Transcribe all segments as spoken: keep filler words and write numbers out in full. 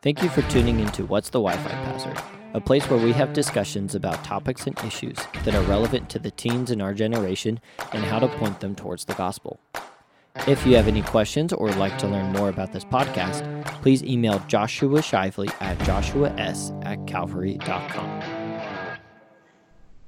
Thank you for tuning into What's the Wi-Fi Password, a place where we have discussions about topics and issues that are relevant to the teens in our generation and how to point them towards the gospel. If you have any questions or would like to learn more about this podcast, please email Joshua Shively at joshua s at calvary dot com. Hey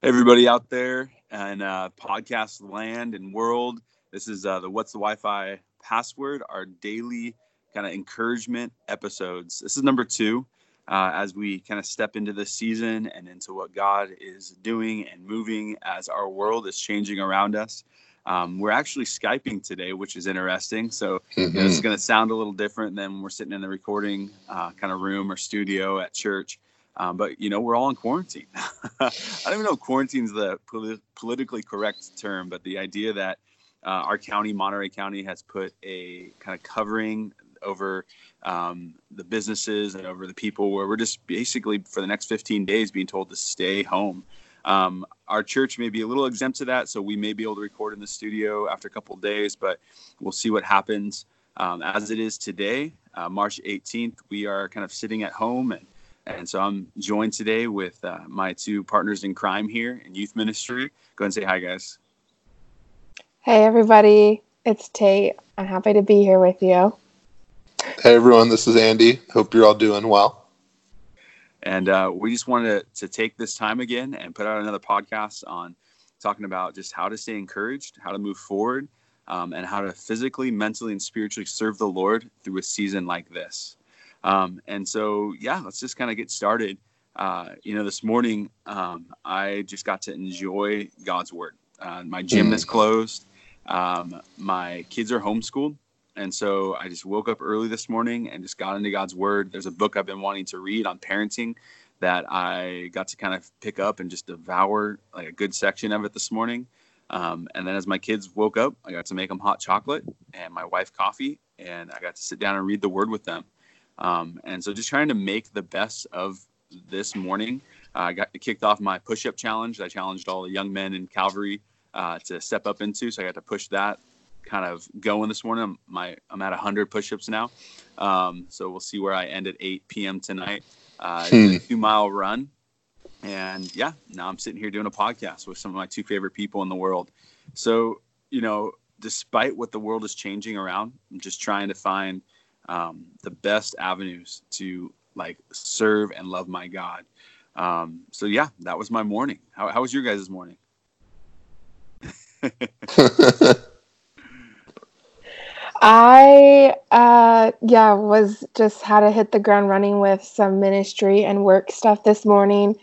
everybody out there in uh, podcast land and world, this is uh, the What's the Wi-Fi Password, our daily kind of encouragement episodes. This is number two uh, as we kind of step into this season and into what God is doing and moving as our world is changing around us. Um, we're actually Skyping today, which is interesting. So mm-hmm. you know, this is going to sound a little different than we're sitting in the recording uh, kind of room or studio at church. Um, but, you know, we're all in quarantine. I don't even know if quarantine's the poli- politically correct term, but the idea that uh, our county, Monterey County, has put a kind of covering over um, the businesses and over the people where we're just basically for the next fifteen days being told to stay home. Um, our church may be a little exempt to that, so we may be able to record in the studio after a couple of days, but we'll see what happens. Um, as it is today, uh, March eighteenth, we are kind of sitting at home, and, and so I'm joined today with uh, my two partners in crime here in youth ministry. Go ahead and say hi, guys. Hey, everybody. It's Tate. I'm happy to be here with you. Hey, everyone. This is Andy. Hope you're all doing well. And uh, we just wanted to, to take this time again and put out another podcast on talking about just how to stay encouraged, how to move forward, um, and how to physically, mentally, and spiritually serve the Lord through a season like this. Um, and so, yeah, let's just kind of get started. Uh, you know, this morning, um, I just got to enjoy God's Word. Uh, my gym is closed. Um, my kids are homeschooled. And so I just woke up early this morning and just got into God's Word. There's a book I've been wanting to read on parenting that I got to kind of pick up and just devour like a good section of it this morning. Um, and then as my kids woke up, I got to make them hot chocolate and my wife coffee, and I got to sit down and read the Word with them. Um, and so just trying to make the best of this morning. Uh, I got kicked off my push-up challenge. I challenged all the young men in Calvary uh, to step up into, so I got to push that kind of going this morning. I'm, my, I'm at one hundred push-ups now. Um, so we'll see where I end at eight p.m. tonight. Uh, hmm. A two-mile run. And, yeah, now I'm sitting here doing a podcast with some of my two favorite people in the world. So, you know, despite what the world is changing around, I'm just trying to find um, the best avenues to, like, serve and love my God. Um, so, yeah, that was my morning. How, how was your guys' morning? I, uh, yeah, was just had to hit the ground running with some ministry and work stuff this morning.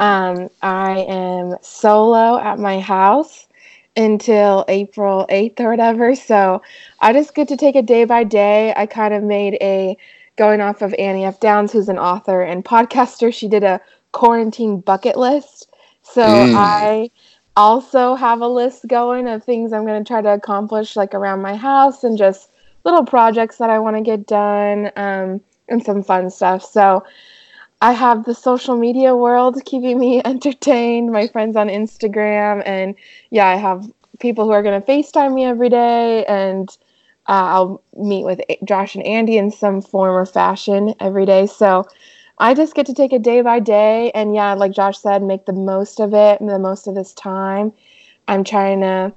Um, I am solo at my house until April eighth or whatever. So I just get to take it day by day. I kind of made a, going off of Annie F. Downs, who's an author and podcaster, she did a quarantine bucket list. So mm. I... also have a list going of things I'm going to try to accomplish, like around my house and just little projects that I want to get done, um, and some fun stuff. So I have the social media world keeping me entertained, my friends on Instagram, and yeah, I have people who are going to FaceTime me every day, and uh, I'll meet with Josh and Andy in some form or fashion every day. So I just get to take it day by day, and yeah, like Josh said, make the most of it, the most of this time. I'm trying to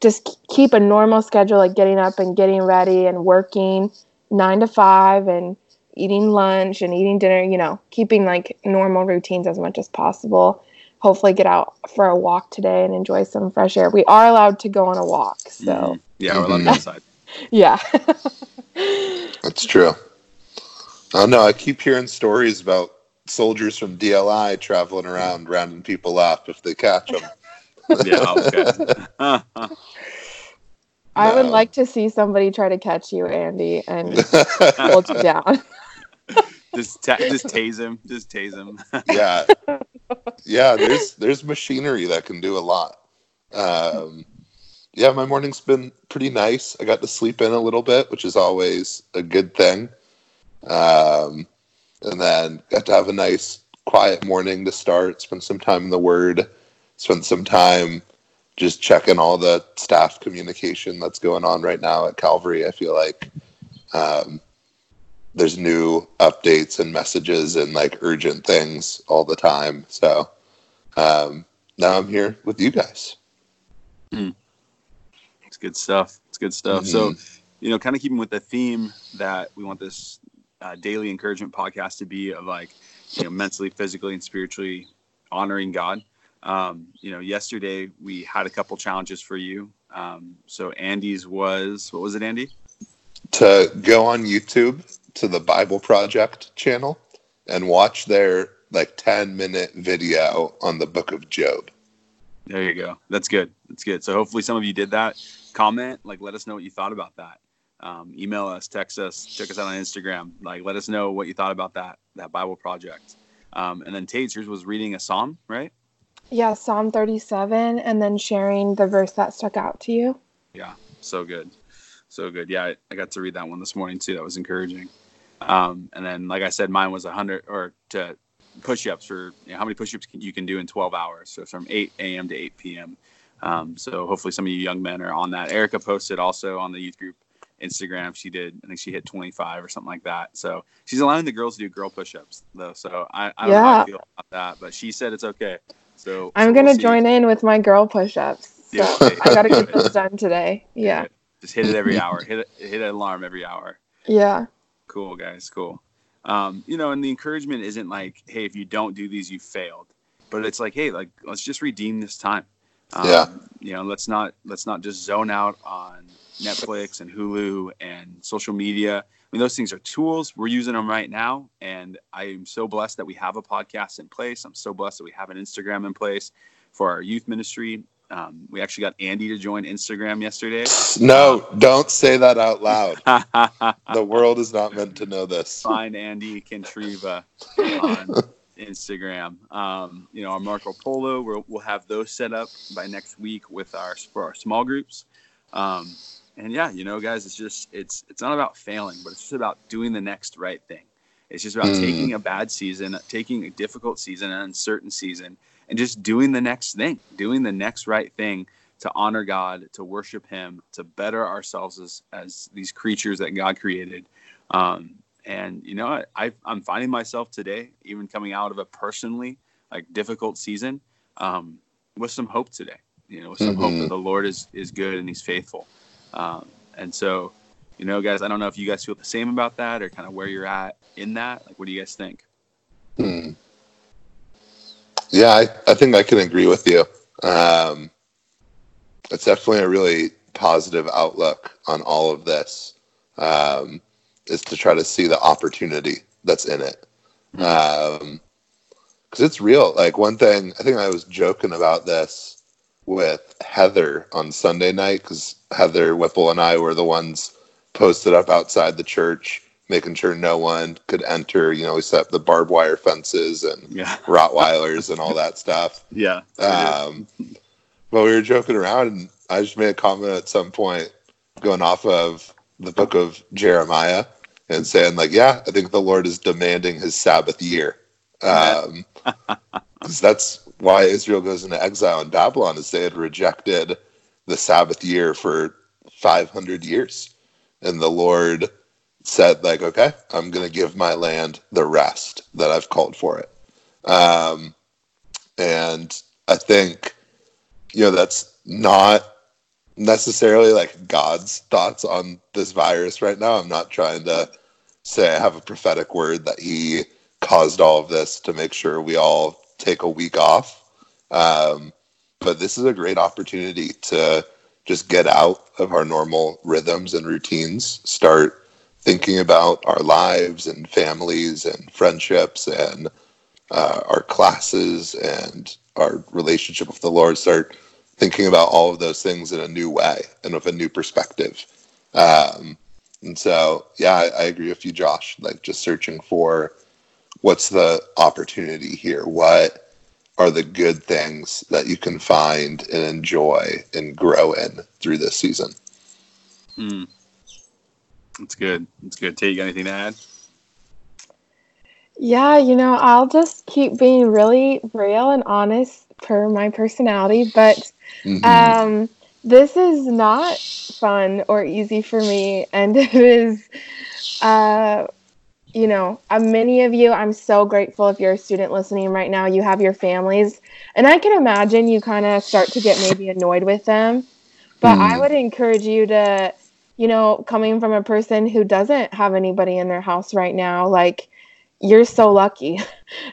just keep a normal schedule, like getting up and getting ready and working nine to five and eating lunch and eating dinner, you know, keeping like normal routines as much as possible. Hopefully get out for a walk today and enjoy some fresh air. We are allowed to go on a walk, so. Mm-hmm. Yeah, we're allowed to go outside. Yeah. That's true. Oh, no, I keep hearing stories about soldiers from D L I traveling around, rounding people up if they catch them. Yeah, okay. I would like to see somebody try to catch you, Andy, and hold you down. Just, ta- just tase him. Just tase him. Yeah. Yeah, there's there's machinery that can do a lot. Um, yeah, my morning's been pretty nice. I got to sleep in a little bit, which is always a good thing. Um, and then got to have a nice, quiet morning to start. Spend some time in the Word. Spend some time just checking all the staff communication that's going on right now at Calvary. I feel like um, there's new updates and messages and like urgent things all the time. So um, now I'm here with you guys. Mm. It's good stuff. It's good stuff. Mm-hmm. So, you know, kind of keeping with the theme that we want this uh, daily encouragement podcast to be of, like, you know, mentally, physically, and spiritually honoring God. Um, you know, yesterday we had a couple challenges for you. Um, so Andy's was, what was it, Andy? To go on YouTube to the Bible Project channel and watch their like ten minute video on the book of Job. There you go. That's good. That's good. So hopefully some of you did that. Comment, like, let us know what you thought about that. Um, email us, text us, check us out on Instagram. Like, let us know what you thought about that, that Bible Project. Um, and then Tate, yours was reading a Psalm, right? Yeah, Psalm thirty-seven, and then sharing the verse that stuck out to you. Yeah, so good. So good. Yeah, I, I got to read that one this morning, too. That was encouraging. Um, and then, like I said, mine was one hundred or to push-ups for, you know, how many push-ups can, you can do in twelve hours. So from eight a.m. to eight p.m. Um, so hopefully some of you young men are on that. Erica posted also on the youth group Instagram. She did, I think she hit twenty-five or something like that. So she's allowing the girls to do girl push-ups, though. So I, I don't yeah. know how I feel about that, but she said it's okay. So I'm so gonna we'll join in with my girl push-ups. So yeah, okay. I gotta get this done today. Yeah. Just hit it every hour. Hit a, hit an alarm every hour. Yeah. Cool guys. Cool. Um, you know, and the encouragement isn't like, hey, if you don't do these, you failed. But it's like, hey, like let's just redeem this time. Um, yeah. You know, let's not let's not just zone out on Netflix and Hulu and social media. I mean, those things are tools. We're using them right now. And I am so blessed that we have a podcast in place. I'm so blessed that we have an Instagram in place for our youth ministry. Um, we actually got Andy to join Instagram yesterday. No, um, don't say that out loud. The world is not meant to know this. Find Andy Cantriva on Instagram. Um, you know, our Marco Polo, we're, we'll have those set up by next week with our for our small groups. Um And yeah, you know, guys, it's just, it's, it's not about failing, but it's just about doing the next right thing. It's just about mm. taking a bad season, taking a difficult season, an uncertain season, and just doing the next thing, doing the next right thing to honor God, to worship him, to better ourselves as, as these creatures that God created. Um, and you know, I, I'm finding myself today, even coming out of a personally like difficult season, um, with some hope today, you know, with some mm-hmm. hope that the Lord is, is good and he's faithful. Um, and so, you know, guys, I don't know if you guys feel the same about that or kind of where you're at in that. Like, what do you guys think? Hmm. Yeah, I, I think I can agree with you. Um, it's definitely a really positive outlook on all of this, um, is to try to see the opportunity that's in it. Mm-hmm. Um, 'cause it's real. Like one thing, I think I was joking about this with Heather on Sunday night, because Heather Whipple and I were the ones posted up outside the church, making sure no one could enter. You know, we set up the barbed wire fences and yeah. Rottweilers and all that stuff. Yeah. Um, but we were joking around, and I just made a comment at some point going off of the book of Jeremiah and saying, like, yeah, I think the Lord is demanding his Sabbath year. Um, because that's why Israel goes into exile in Babylon, is they had rejected the Sabbath year for five hundred years. And the Lord said, like, okay, I'm going to give my land the rest that I've called for it. Um, and I think, you know, that's not necessarily like God's thoughts on this virus right now. I'm not trying to say I have a prophetic word that he caused all of this to make sure we all take a week off. Um, but this is a great opportunity to just get out of our normal rhythms and routines, start thinking about our lives and families and friendships and uh, our classes and our relationship with the Lord, start thinking about all of those things in a new way and with a new perspective. Um, and so, yeah, I, I agree with you, Josh, like just searching for what's the opportunity here? What are the good things that you can find and enjoy and grow in through this season? Mm. That's good. That's good. Tate, you got anything to add? Yeah, you know, I'll just keep being really real and honest per my personality, but mm-hmm. um, this is not fun or easy for me, and it is, uh, you know, uh, many of you, I'm so grateful if you're a student listening right now, you have your families, and I can imagine you kind of start to get maybe annoyed with them, but mm. I would encourage you to, you know, coming from a person who doesn't have anybody in their house right now, like, you're so lucky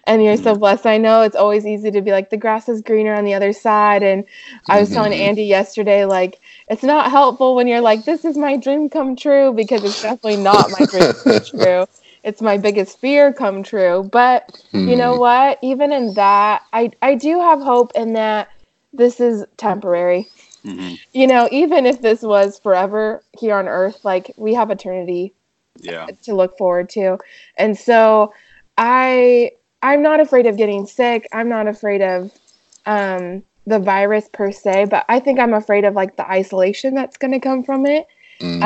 and you're so blessed. I know it's always easy to be like, the grass is greener on the other side. And I was telling Andy yesterday, like, it's not helpful when you're like, this is my dream come true, because it's definitely not my dream come true. It's my biggest fear come true. But you know what? Even in that, I, I do have hope in that this is temporary. Mm-hmm. You know, even if this was forever here on earth, like we have eternity yeah. to look forward to. And so I, I'm not afraid of getting sick. I'm not afraid of um, the virus per se, but I think I'm afraid of like the isolation that's going to come from it. Mm.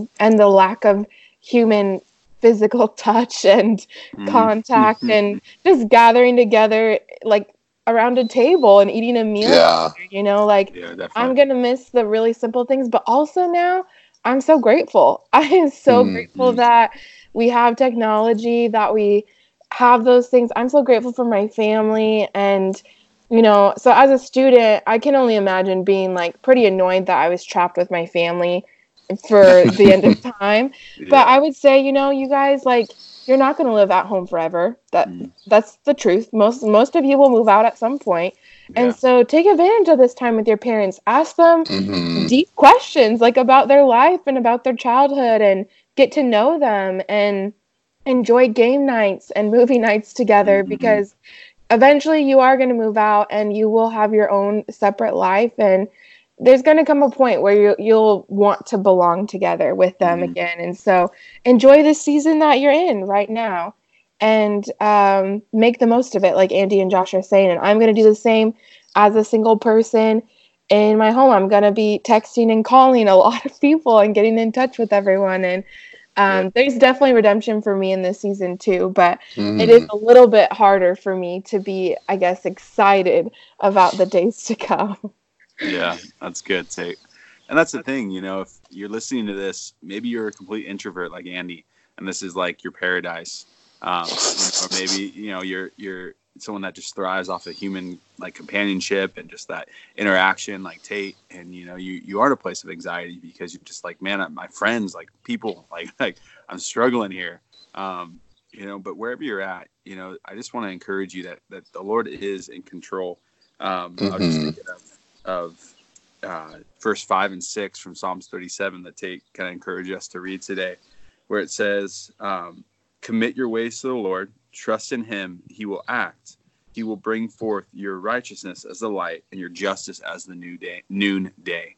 Um, and the lack of human physical touch and mm. contact and just gathering together, like around a table and eating a meal, yeah. you know, like yeah, I'm going to miss the really simple things, but also now I'm so grateful. I am so mm-hmm. grateful that we have technology, that we have those things. I'm so grateful for my family. And, you know, so as a student, I can only imagine being like pretty annoyed that I was trapped with my family for the end of time. Yeah. But I would say, you know, you guys, like, you're not going to live at home forever. That mm. that's the truth. Most, most of you will move out at some point. Yeah. And so take advantage of this time with your parents. Ask them mm-hmm. deep questions like about their life and about their childhood, and get to know them and enjoy game nights and movie nights together, mm-hmm. because eventually you are going to move out and you will have your own separate life. And there's going to come a point where you, you'll want to belong together with them mm-hmm. again. And so enjoy the season that you're in right now. And um, make the most of it, like Andy and Josh are saying. And I'm going to do the same as a single person in my home. I'm going to be texting and calling a lot of people and getting in touch with everyone. And um, yeah. there's definitely redemption for me in this season too. But mm-hmm. it is a little bit harder for me to be, I guess, excited about the days to come. Yeah, that's good, Tate. And that's the thing, you know, if you're listening to this, maybe you're a complete introvert like Andy, and this is like your paradise. Um, or maybe, you know, you're, you're someone that just thrives off the human like companionship and just that interaction like Tate. And, you know, you, you are in a place of anxiety because you're just like, man, my friends, like people, like, like I'm struggling here. Um, you know, but wherever you're at, you know, I just want to encourage you that, that the Lord is in control. Um, mm-hmm. I was just thinking of, of, uh, verse five and six from Psalms thirty-seven that Tate kind of encouraged us to read today, where it says, um, commit your ways to the Lord, trust in him, he will act. He will bring forth your righteousness as the light and your justice as the new day, noon day.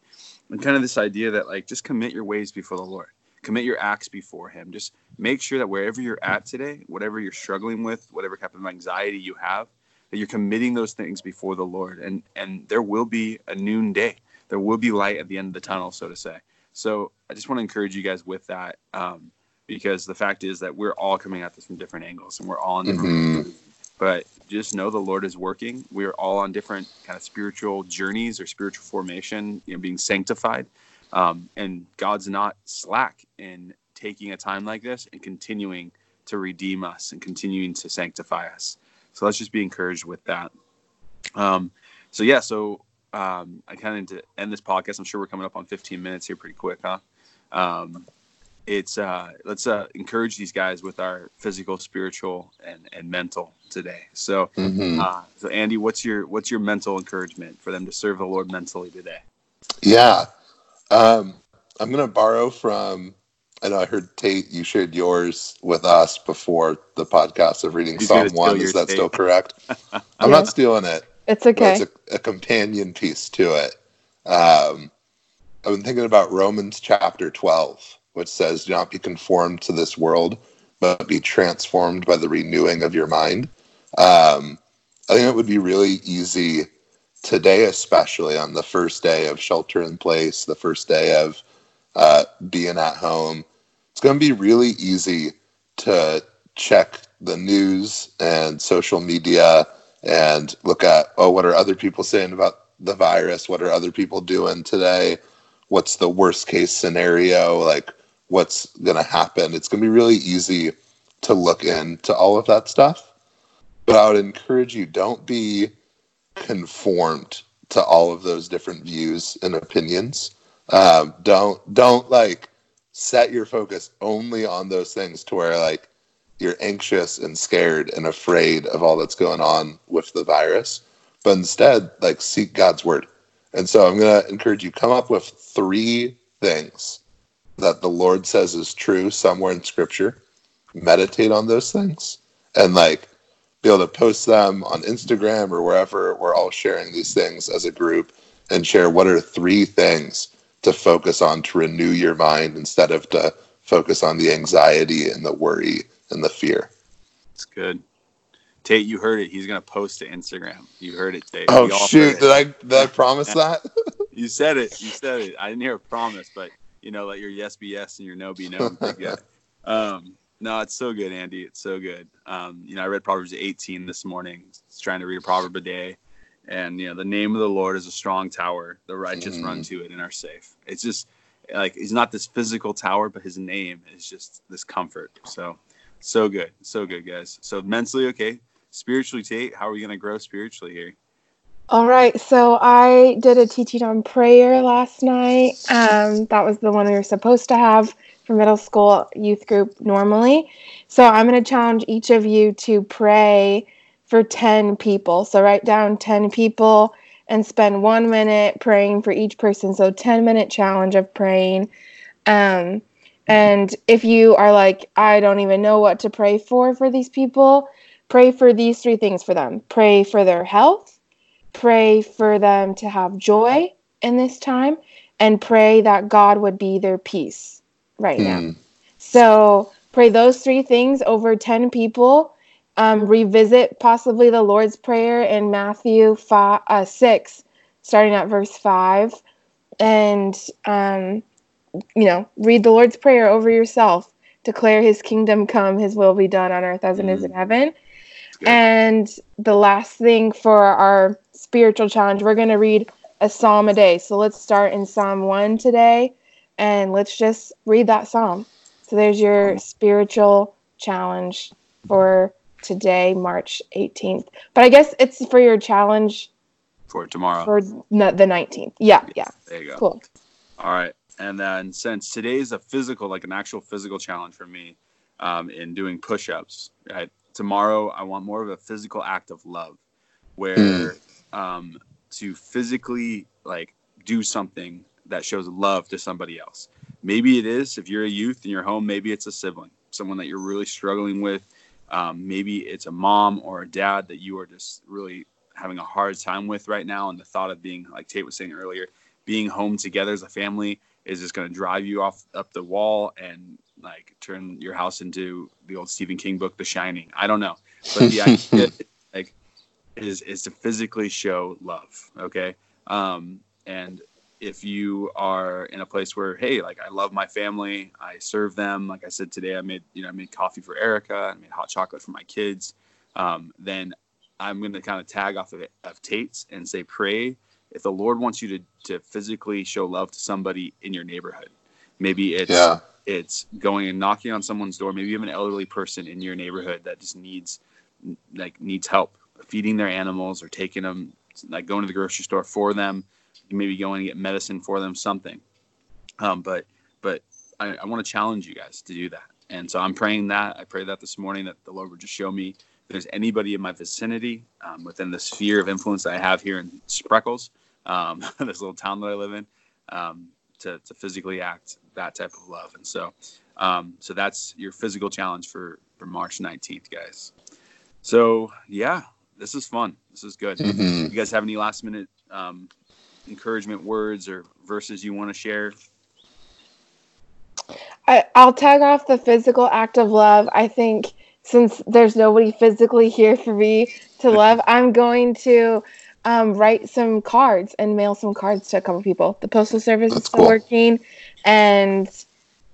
And kind of this idea that like, just commit your ways before the Lord, commit your acts before him. Just make sure that wherever you're at today, whatever you're struggling with, whatever type of anxiety you have, that you're committing those things before the Lord. And, and there will be a noon day. There will be light at the end of the tunnel, so to say. So I just want to encourage you guys with that. Um, Because the fact is that we're all coming at this from different angles and we're all in different mm-hmm. but just know the Lord is working. We are all on different kind of spiritual journeys or spiritual formation, you know, being sanctified. Um, and God's not slack in taking a time like this and continuing to redeem us and continuing to sanctify us. So let's just be encouraged with that. Um, so, yeah, so um, I kind of need to end this podcast. I'm sure we're coming up on fifteen minutes here pretty quick, huh? Um It's uh, let's uh, encourage these guys with our physical, spiritual, and, and mental today. So, mm-hmm. uh, so Andy, what's your what's your mental encouragement for them to serve the Lord mentally today? Yeah, um, I'm gonna borrow from. I know I heard Tate. You shared yours with us before the podcast of reading He's Psalm one. Is that Tate. Still correct? I'm yeah. not stealing it. It's okay. It's a, a companion piece to it Um, I've been thinking about Romans chapter twelve, which says, do not be conformed to this world, but be transformed by the renewing of your mind. Um, I think it would be really easy today, especially on the first day of shelter in place, the first day of uh, being at home. It's going to be really easy to check the news and social media and look at, oh, what are other people saying about the virus? What are other people doing today? What's the worst case scenario? Like, what's going to happen? It's going to be really easy to look into all of that stuff. But I would encourage you, don't be conformed to all of those different views and opinions. Um, don't, don't like set your focus only on those things to where like you're anxious and scared and afraid of all that's going on with the virus, but instead like seek God's word. And so I'm going to encourage you, come up with three things that the Lord says is true somewhere in scripture, meditate on those things, and like be able to post them on Instagram or wherever we're all sharing these things as a group, and share what are three things to focus on to renew your mind instead of to focus on the anxiety and the worry and the fear. It's good. Tate, you heard it. He's going to post to Instagram. You heard it, Tate. Oh, shoot. Did I, did I promise that? You said it. You said it. I didn't hear a promise, but, you know, let your yes be yes and your no be no. Um, no, it's so good, Andy. It's so good. Um, you know, I read Proverbs eighteen this morning. I was trying to read a proverb a day. And, you know, the name of the Lord is a strong tower. The righteous mm. run to it and are safe. It's just like, he's not this physical tower, but his name is just this comfort. So, so good. So good, guys. So mentally, okay. Spiritually, Tate, how are we going to grow spiritually here? All right. So I did a teaching on prayer last night. Um, that was the one we were supposed to have for middle school youth group normally. So I'm going to challenge each of you to pray for ten people. So write down ten people and spend one minute praying for each person. So ten minute challenge of praying. Um, and if you are like, I don't even know what to pray for, for these people, pray for these three things for them. Pray for their health, pray for them to have joy in this time, and pray that God would be their peace right mm. now. So pray those three things over ten people. Um, revisit possibly the Lord's Prayer in Matthew five, uh, six, starting at verse five, and, um, you know, read the Lord's Prayer over yourself. Declare his kingdom come, his will be done on earth as it mm. is in heaven. And the last thing for our spiritual challenge, we're going to read a psalm a day. So let's start in Psalm one today, and let's just read that psalm. So there's your spiritual challenge for today, March eighteenth, but I guess it's for your challenge for tomorrow, for the nineteenth. Yeah, yeah. There you go. Cool. All right, and then since today is a physical, like an actual physical challenge for me, um, in doing push-ups. Right? Tomorrow, I want more of a physical act of love, where mm. um, to physically like do something that shows love to somebody else. Maybe it is, if you're a youth in your home, maybe it's a sibling, someone that you're really struggling with. Um, maybe it's a mom or a dad that you are just really having a hard time with right now. And the thought of being, like Tate was saying earlier, being home together as a family is just going to drive you off up the wall and like turn your house into the old Stephen King book, The Shining. I don't know. But the idea like, is, is to physically show love. Okay. Um, and if you are in a place where, hey, like I love my family, I serve them. Like I said today, I made, you know, I made coffee for Erica, I made hot chocolate for my kids. Um, then I'm going to kind of tag off of, it, of Tate's and say, pray. If the Lord wants you to to physically show love to somebody in your neighborhood, maybe it's yeah. it's going and knocking on someone's door. Maybe you have an elderly person in your neighborhood that just needs like needs help feeding their animals or taking them, like going to the grocery store for them. Maybe going and get medicine for them, something. Um, but but I, I want to challenge you guys to do that. And so I'm praying that. I prayed that this morning, that the Lord would just show me if there's anybody in my vicinity um, within the sphere of influence that I have here in Spreckles, um, this little town that I live in, um, to, to physically act that type of love. And so um, so that's your physical challenge for, for March nineteenth, guys. So, yeah, this is fun. This is good. Mm-hmm. You guys have any last minute um encouragement words or verses you want to share? I, I'll tag off the physical act of love. I think since there's nobody physically here for me to love, I'm going to um, write some cards and mail some cards to a couple people. The postal service that's is still cool. working. And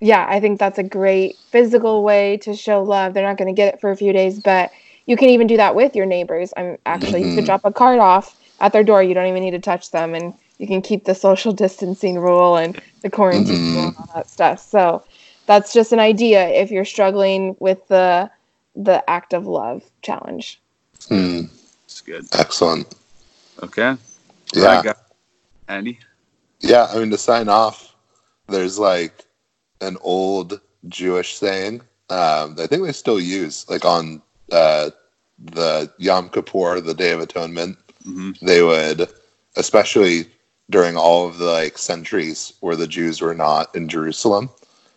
yeah, I think that's a great physical way to show love. They're not going to get it for a few days, but you can even do that with your neighbors. I'm actually mm-hmm. you could drop a card off at their door. You don't even need to touch them. And you can keep the social distancing rule and the quarantine mm-hmm. rule and all that stuff. So that's just an idea if you're struggling with the the act of love challenge. Mm. That's good. Excellent. Okay. Yeah. Got Andy? Yeah, I mean, to sign off, there's like an old Jewish saying um, that I think they still use, like on uh, the Yom Kippur, the Day of Atonement, mm-hmm. they would, especially during all of the like centuries where the Jews were not in Jerusalem,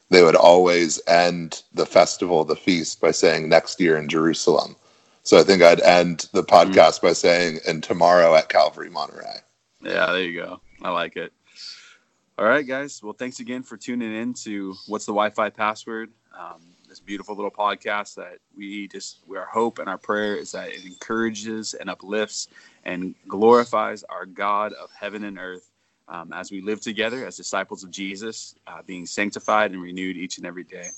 they would always end the festival, the feast, by saying next year in Jerusalem. So I think I'd end the podcast mm-hmm. by saying, and tomorrow at Calvary Monterey. Yeah, there you go. I like it. All right, guys. Well, thanks again for tuning in to What's the Wi-Fi Password? Um, this beautiful little podcast that we just, our hope and our prayer is that it encourages and uplifts and glorifies our God of heaven and earth. Um, as we live together as disciples of Jesus, uh, being sanctified and renewed each and every day.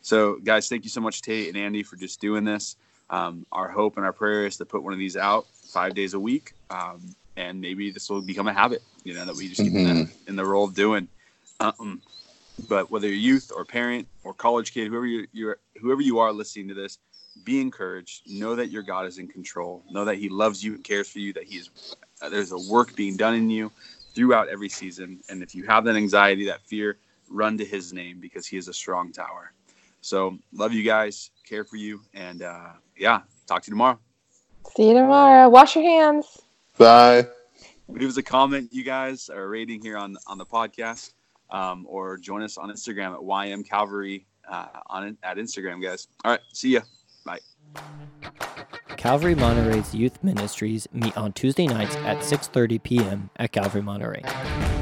So, guys, thank you so much, Tate and Andy, for just doing this. Um, our hope and our prayer is to put one of these out five days a week, um, and maybe this will become a habit, you know, that we just keep mm-hmm. in, the, in the role of doing. Um, but whether you're youth or parent or college kid, whoever you, you're, whoever you are listening to this, be encouraged. Know that your God is in control. Know that He loves you and cares for you. That He is. Uh, there's a work being done in you throughout every season. And if you have that anxiety, that fear, run to His name because He is a strong tower. So love you guys, care for you. And uh, yeah, talk to you tomorrow. See you tomorrow. Wash your hands. Bye. Leave us a comment, you guys, or a rating here on, on the podcast, um, or join us on Instagram at Y M Calvary uh, on at Instagram, guys. All right. See ya. Bye. Calvary Monterey's youth ministries meet on Tuesday nights at six thirty p.m. at Calvary Monterey.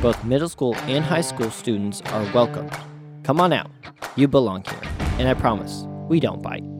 Both middle school and high school students are welcome. Come on out. You belong here. And I promise, we don't bite.